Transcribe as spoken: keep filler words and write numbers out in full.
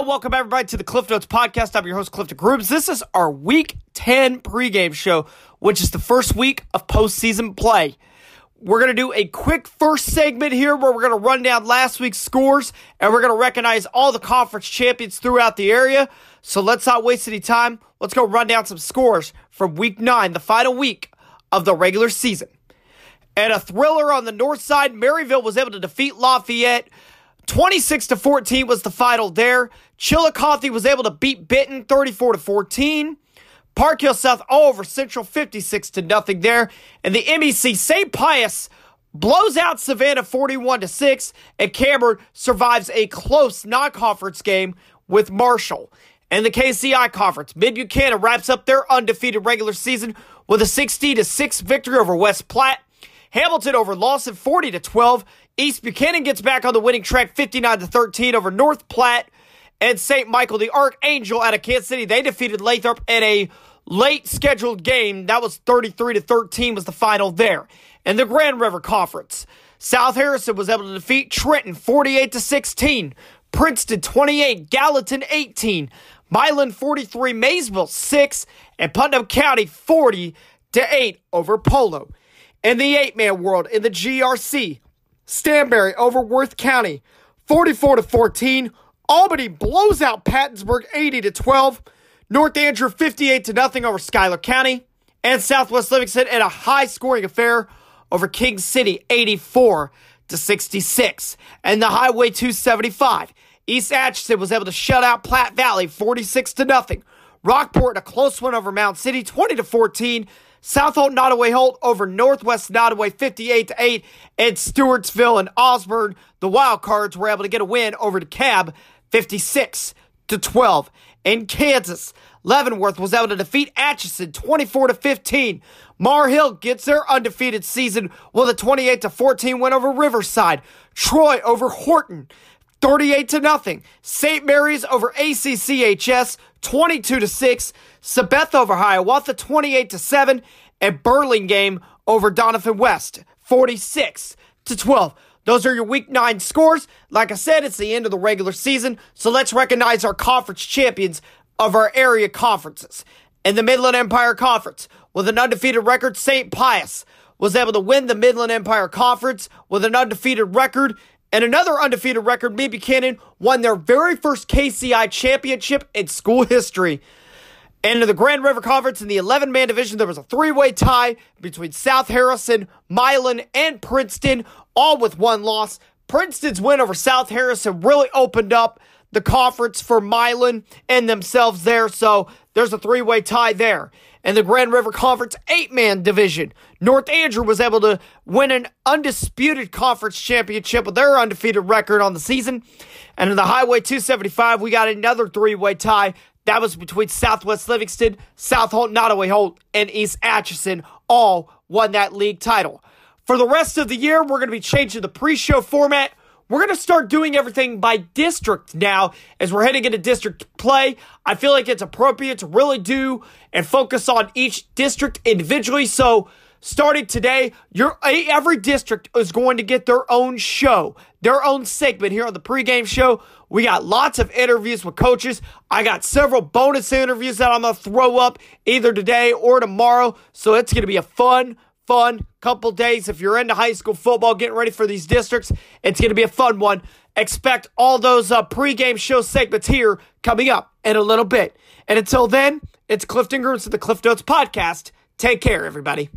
Now, welcome everybody to the Cliff Notes Podcast. I'm your host, Cliff Grooves. This is our Week ten pregame show, which is the first week of postseason play. We're going to do a quick first segment here where we're going to run down last week's scores, and we're going to recognize all the conference champions throughout the area. So let's not waste any time. Let's go run down some scores from Week nine, the final week of the regular season. And a thriller on the north side, Maryville was able to defeat Lafayette. twenty-six to fourteen was the final there. Chillicothe was able to beat Benton thirty-four to fourteen. Park Hill South all over Central fifty-six to nothing there. And the M E C, Saint Pius blows out Savannah forty-one to six. And Cameron survives a close non-conference game with Marshall. And the K C I Conference, Mid-Buchanan wraps up their undefeated regular season with a sixty to six victory over West Platte. Hamilton over Lawson forty to twelve. East Buchanan gets back on the winning track fifty-nine to thirteen over North Platte. And Saint Michael the Archangel out of Kansas City, they defeated Lathrop in a late scheduled game. That was thirty-three to thirteen was the final there. And the Grand River Conference, South Harrison was able to defeat Trenton forty-eight to sixteen. Princeton twenty-eight, Gallatin eighteen, Milan forty-three, Maysville six, and Putnam County forty to eight over Polo. In the eight-man world, in the G R C, Stanberry over Worth County, forty-four to fourteen. Albany blows out Pattonsburg, eighty to twelve. North Andrew, fifty-eight to nothing over Schuyler County. And Southwest Livingston in a high-scoring affair over King City, eighty-four to sixty-six. And the Highway two seventy-five, East Atchison was able to shut out Platte Valley, forty-six to nothing. Rockport, a close one over Mount City, twenty to fourteen. South Holt/Nodaway-Holt over Northwest Nodaway fifty-eight to eight, and Stewartsville and Osborne, the wild cards, were able to get a win over DeKalb fifty-six to twelve. In Kansas, Leavenworth was able to defeat Atchison twenty-four to fifteen. Mar Hill gets their undefeated season with a twenty-eight to fourteen win over Riverside. Troy over Horton thirty-eight to nothing. Saint Mary's over A C C H S twenty-two to six. Sabeth over Hiawatha twenty-eight to seven, and Burlingame over Donovan West forty-six to twelve. Those are your Week nine scores. Like I said, it's the end of the regular season, so let's recognize our conference champions of our area conferences. In the Midland Empire Conference, with an undefeated record, Saint Pius was able to win the Midland Empire Conference with an undefeated record. And another undefeated record, Mid-Buchanan won their very first K C I championship in school history. And in the Grand River Conference, in the eleven-man division, there was a three-way tie between South Harrison, Milan, and Princeton, all with one loss. Princeton's win over South Harrison really opened up the conference for Milan and themselves there, so there's a three-way tie there. And the Grand River Conference eight-man division, North Andrew was able to win an undisputed conference championship with their undefeated record on the season. And in the Highway two seventy-five, we got another three-way tie. That was between Southwest Livingston, South Holt/Nodaway-Holt, and East Atchison. All won that league title. For the rest of the year, we're going to be changing the pre-show format. We're going to start doing everything by district now as we're heading into district play. I feel like it's appropriate to really do and focus on each district individually. So starting today, your every district is going to get their own show, their own segment here on the pregame show. We got lots of interviews with coaches. I got several bonus interviews that I'm going to throw up either today or tomorrow. So it's going to be a fun Fun couple days. If you're into high school football, getting ready for these districts, it's going to be a fun one. Expect all those uh, pregame show segments here coming up in a little bit. And until then, it's Clifton Grooves of the Cliff Notes Podcast. Take care, everybody.